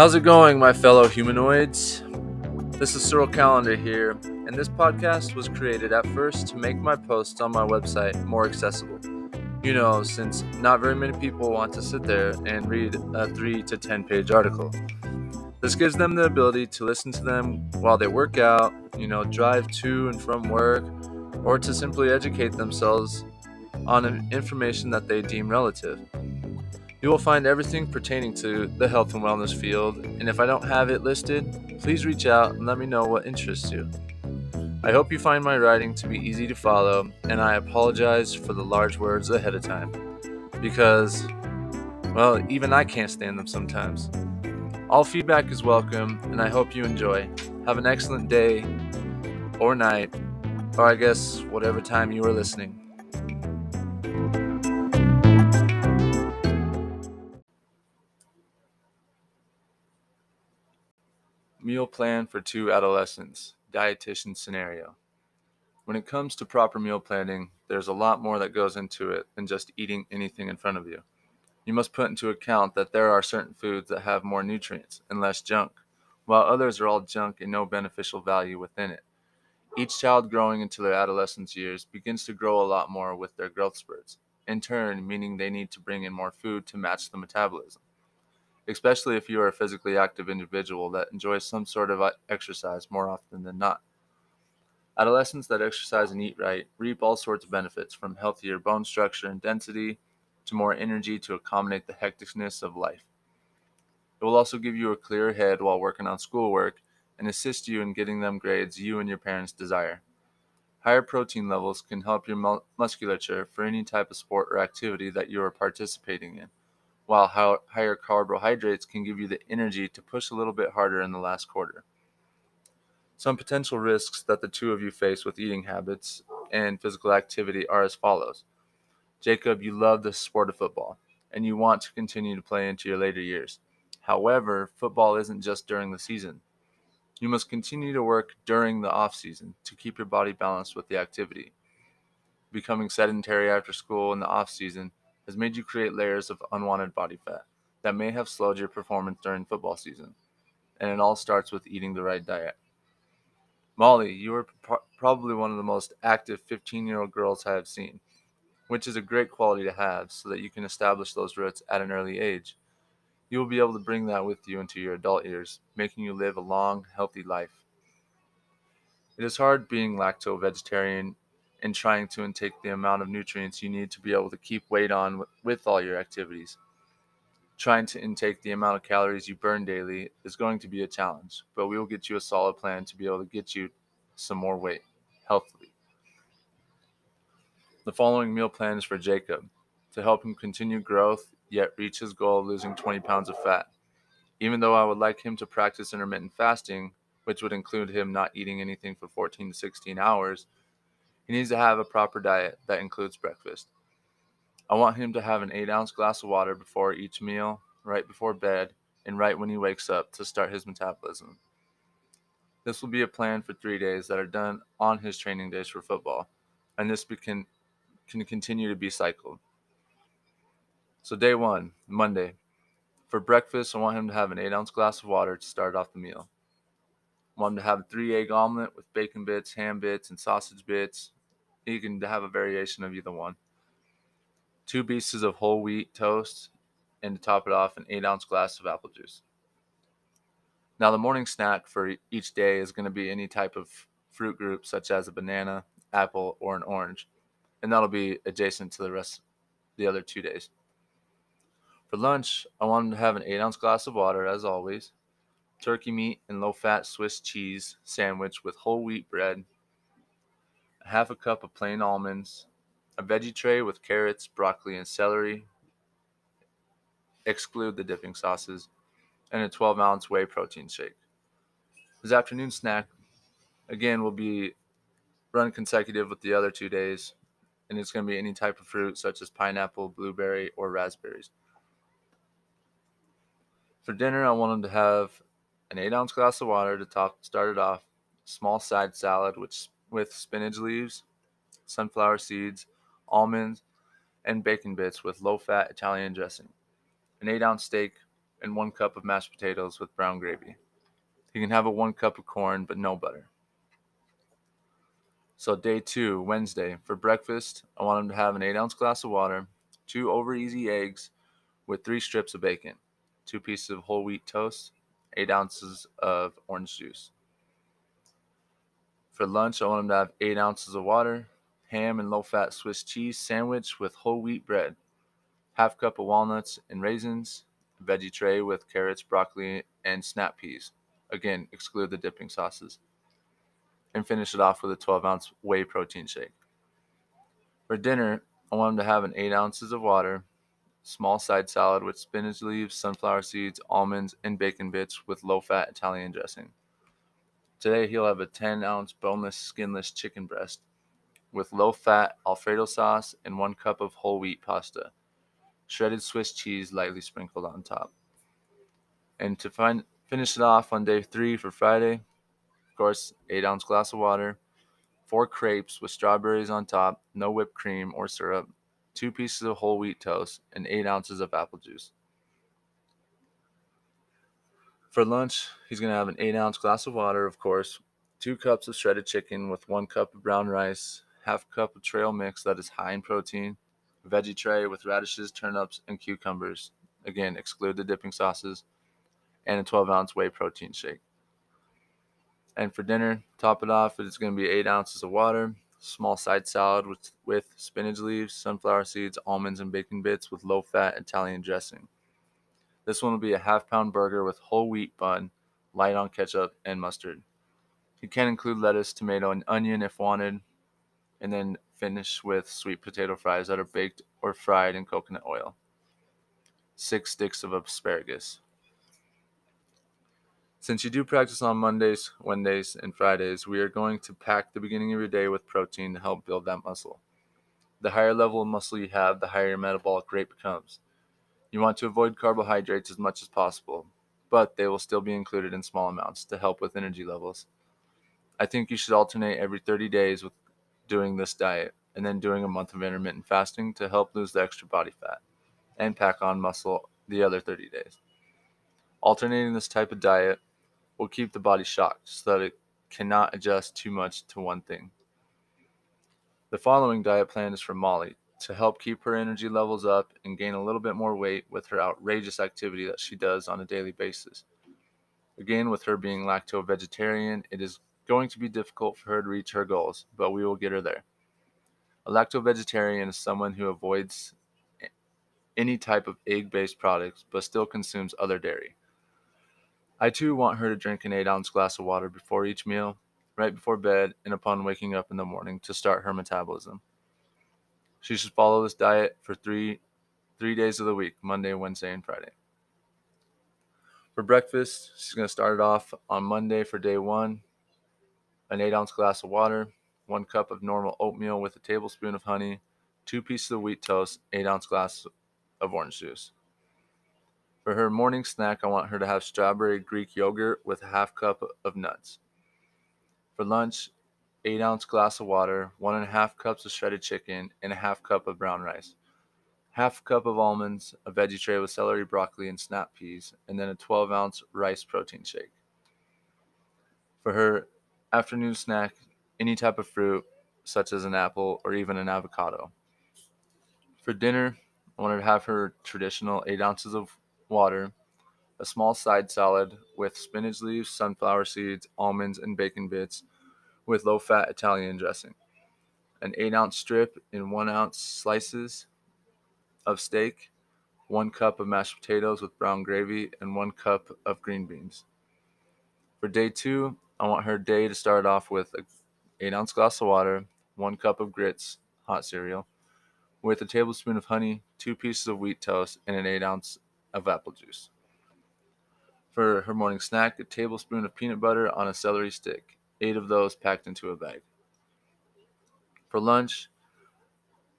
How's it going, my fellow humanoids? This is Cyril Callender here, and this podcast was created at first to make my posts on my website more accessible. You know, since not very many people want to sit there and read a 3 to 10 page article. This gives them the ability to listen to them while they work out, you know, drive to and from work, or to simply educate themselves on information that they deem relative. You will find everything pertaining to the health and wellness field, and if I don't have it listed, please reach out and let me know what interests you. I hope you find my writing to be easy to follow, and I apologize for the large words ahead of time, because, well, even I can't stand them sometimes. All feedback is welcome, and I hope you enjoy. Have an excellent day, or night, or I guess whatever time you are listening. Meal plan for 2 adolescents, dietitian scenario. When it comes to proper meal planning, there's a lot more that goes into it than just eating anything in front of you. You must put into account that there are certain foods that have more nutrients and less junk, while others are all junk and no beneficial value within it. Each child growing into their adolescence years begins to grow a lot more with their growth spurts, in turn meaning they need to bring in more food to match the metabolism. Especially if you are a physically active individual that enjoys some sort of exercise more often than not. Adolescents that exercise and eat right reap all sorts of benefits, from healthier bone structure and density to more energy to accommodate the hecticness of life. It will also give you a clearer head while working on schoolwork and assist you in getting them grades you and your parents desire. Higher protein levels can help your musculature for any type of sport or activity that you are participating in, while higher carbohydrates can give you the energy to push a little bit harder in the last quarter. Some potential risks that the two of you face with eating habits and physical activity are as follows. Jacob, you love the sport of football, and you want to continue to play into your later years. However, football isn't just during the season. You must continue to work during the off-season to keep your body balanced with the activity. Becoming sedentary after school in the off-season has made you create layers of unwanted body fat that may have slowed your performance during football season. And it all starts with eating the right diet. Molly, you are probably one of the most active 15-year-old girls I have seen, which is a great quality to have so that you can establish those roots at an early age. You will be able to bring that with you into your adult years, making you live a long, healthy life. It is hard being lacto-vegetarian and trying to intake the amount of nutrients you need to be able to keep weight on with all your activities. Trying to intake the amount of calories you burn daily is going to be a challenge, but we will get you a solid plan to be able to get you some more weight healthily. The following meal plan is for Jacob to help him continue growth yet reach his goal of losing 20 pounds of fat. Even though I would like him to practice intermittent fasting, which would include him not eating anything for 14 to 16 hours, he needs to have a proper diet that includes breakfast. I want him to have an 8-ounce glass of water before each meal, right before bed, and right when he wakes up to start his metabolism. This will be a plan for 3 days that are done on his training days for football, and this can continue to be cycled. So day one, Monday. For breakfast, I want him to have an 8-ounce glass of water to start off the meal. I want him to have a 3-egg omelet with bacon bits, ham bits, and sausage bits. You can have a variation of either one. 2 pieces of whole wheat toast, and to top it off, an 8-ounce glass of apple juice. Now, the morning snack for each day is going to be any type of fruit group, such as a banana, apple, or an orange, and that'll be adjacent to the rest of the other 2 days. For lunch, I want him to have an 8-ounce glass of water, as always, turkey meat and low-fat Swiss cheese sandwich with whole wheat bread, half a cup of plain almonds, a veggie tray with carrots, broccoli, and celery, exclude the dipping sauces, and a 12-ounce whey protein shake. His afternoon snack, again, will be run consecutive with the other 2 days, and it's going to be any type of fruit such as pineapple, blueberry, or raspberries. For dinner, I want him to have an 8-ounce glass of water to start it off, small side salad with spinach leaves, sunflower seeds, almonds, and bacon bits with low-fat Italian dressing, an 8-ounce steak, and 1 cup of mashed potatoes with brown gravy. You can have a 1 cup of corn, but no butter. So day 2, Wednesday, for breakfast, I want him to have an 8-ounce glass of water, 2 over easy eggs with 3 strips of bacon, 2 pieces of whole wheat toast, 8 ounces of orange juice. For lunch, I want him to have 8 ounces of water, ham and low-fat Swiss cheese sandwich with whole wheat bread, half cup of walnuts and raisins, veggie tray with carrots, broccoli, and snap peas. Again, exclude the dipping sauces. And finish it off with a 12-ounce whey protein shake. For dinner, I want him to have an 8 ounces of water, small side salad with spinach leaves, sunflower seeds, almonds, and bacon bits with low-fat Italian dressing. Today, he'll have a 10-ounce boneless, skinless chicken breast with low-fat Alfredo sauce and 1 cup of whole wheat pasta. Shredded Swiss cheese lightly sprinkled on top. And to finish it off on day 3 for Friday, of course, 8-ounce glass of water, 4 crepes with strawberries on top, no whipped cream or syrup, 2 pieces of whole wheat toast, and 8 ounces of apple juice. For lunch, he's going to have an 8-ounce glass of water, of course, 2 cups of shredded chicken with 1 cup of brown rice, half cup of trail mix that is high in protein, veggie tray with radishes, turnips, and cucumbers. Again, exclude the dipping sauces, and a 12-ounce whey protein shake. And for dinner, top it off, it's going to be 8 ounces of water, small side salad with spinach leaves, sunflower seeds, almonds, and bacon bits with low-fat Italian dressing. This one will be a half-pound burger with whole wheat bun, light on ketchup, and mustard. You can include lettuce, tomato, and onion if wanted, and then finish with sweet potato fries that are baked or fried in coconut oil. 6 sticks of asparagus. Since you do practice on Mondays, Wednesdays, and Fridays, we are going to pack the beginning of your day with protein to help build that muscle. The higher level of muscle you have, the higher your metabolic rate becomes. You want to avoid carbohydrates as much as possible, but they will still be included in small amounts to help with energy levels. I think you should alternate every 30 days with doing this diet and then doing a month of intermittent fasting to help lose the extra body fat and pack on muscle the other 30 days. Alternating this type of diet will keep the body shocked so that it cannot adjust too much to one thing. The following diet plan is from Molly to help keep her energy levels up and gain a little bit more weight with her outrageous activity that she does on a daily basis. Again, with her being lacto-vegetarian, it is going to be difficult for her to reach her goals, but we will get her there. A lacto-vegetarian is someone who avoids any type of egg-based products but still consumes other dairy. I too want her to drink an 8-ounce glass of water before each meal, right before bed, and upon waking up in the morning to start her metabolism. She should follow this diet for three days of the week, Monday, Wednesday, and Friday. For breakfast, she's going to start it off on Monday for day 1, an 8-ounce glass of water, 1 cup of normal oatmeal with a tablespoon of honey, 2 pieces of wheat toast, 8-ounce glass of orange juice. For her morning snack, I want her to have strawberry Greek yogurt with a half cup of nuts. For lunch, 8-ounce glass of water, 1.5 cups of shredded chicken, and a half cup of brown rice, half cup of almonds, a veggie tray with celery, broccoli, and snap peas, and then a 12-ounce rice protein shake. For her afternoon snack, any type of fruit, such as an apple or even an avocado. For dinner, I want her to have her traditional 8 ounces of water, a small side salad with spinach leaves, sunflower seeds, almonds, and bacon bits with low-fat Italian dressing, an 8-ounce strip in 1-ounce slices of steak, 1 cup of mashed potatoes with brown gravy, and 1 cup of green beans. For day 2, I want her day to start off with an 8-ounce glass of water, 1 cup of grits, hot cereal, with a tablespoon of honey, 2 pieces of wheat toast, and an 8-ounce of apple juice. For her morning snack, a tablespoon of peanut butter on a celery stick, 8 of those packed into a bag. For lunch,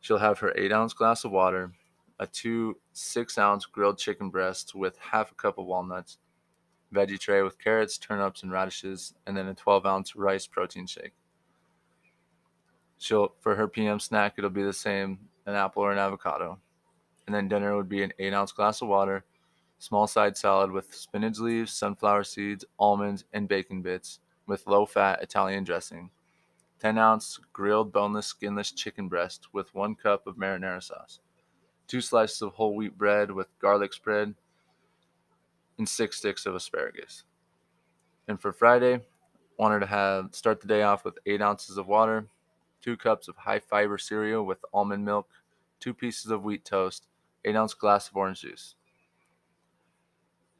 she'll have her 8-ounce glass of water, a 2 6-ounce grilled chicken breasts with half a cup of walnuts, veggie tray with carrots, turnips, and radishes, and then a 12-ounce rice protein shake. For her PM snack, it'll be the same, an apple or an avocado. And then dinner would be an 8-ounce glass of water, small side salad with spinach leaves, sunflower seeds, almonds, and bacon bits with low-fat Italian dressing. 10-ounce grilled boneless skinless chicken breast with 1 cup of marinara sauce. 2 slices of whole wheat bread with garlic spread and 6 sticks of asparagus. And for Friday, wanted to start the day off with 8 ounces of water, 2 cups of high-fiber cereal with almond milk, 2 pieces of wheat toast, 8-ounce glass of orange juice.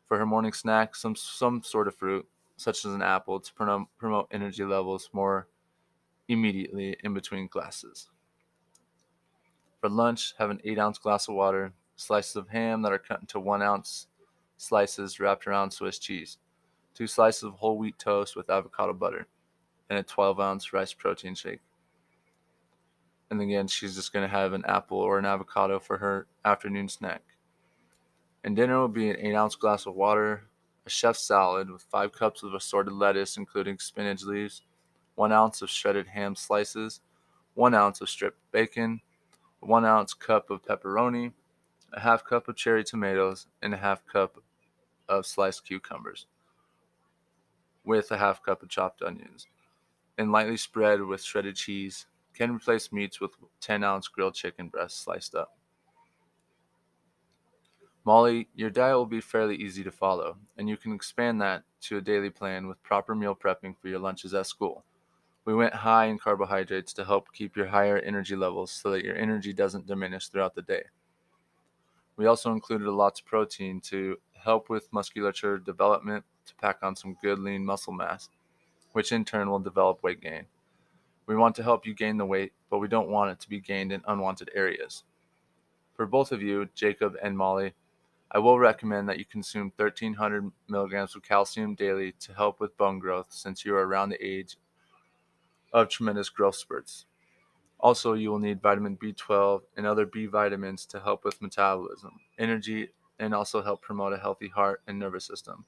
For her morning snack, some sort of fruit, such as an apple, to promote energy levels more immediately in between classes. For lunch, have an 8-ounce glass of water, slices of ham that are cut into 1-ounce slices wrapped around Swiss cheese, 2 slices of whole wheat toast with avocado butter, and a 12-ounce rice protein shake. And again, she's just going to have an apple or an avocado for her afternoon snack. And dinner will be an 8-ounce glass of water, a chef's salad with 5 cups of assorted lettuce, including spinach leaves, 1 ounce of shredded ham slices, 1 ounce of stripped bacon, 1 ounce cup of pepperoni, a half cup of cherry tomatoes, and a half cup of sliced cucumbers, with a half cup of chopped onions, and lightly spread with shredded cheese. Can replace meats with 10-ounce grilled chicken breast sliced up. Molly, your diet will be fairly easy to follow, and you can expand that to a daily plan with proper meal prepping for your lunches at school. We went high in carbohydrates to help keep your higher energy levels so that your energy doesn't diminish throughout the day. We also included lots of protein to help with musculature development, to pack on some good lean muscle mass, which in turn will develop weight gain. We want to help you gain the weight, but we don't want it to be gained in unwanted areas. For both of you, Jacob and Molly, I will recommend that you consume 1,300 milligrams of calcium daily to help with bone growth, since you are around the age of tremendous growth spurts. Also, you will need vitamin B12 and other B vitamins to help with metabolism, energy, and also help promote a healthy heart and nervous system.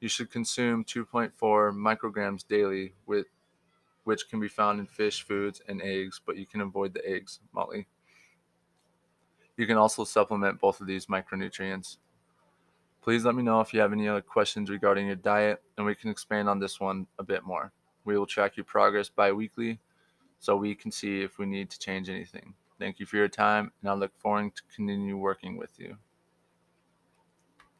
You should consume 2.4 micrograms daily, which can be found in fish, foods, and eggs, but you can avoid the eggs, Molly. You can also supplement both of these micronutrients. Please let me know if you have any other questions regarding your diet, and we can expand on this one a bit more. We will track your progress bi-weekly so we can see if we need to change anything. Thank you for your time, and I look forward to continue working with you.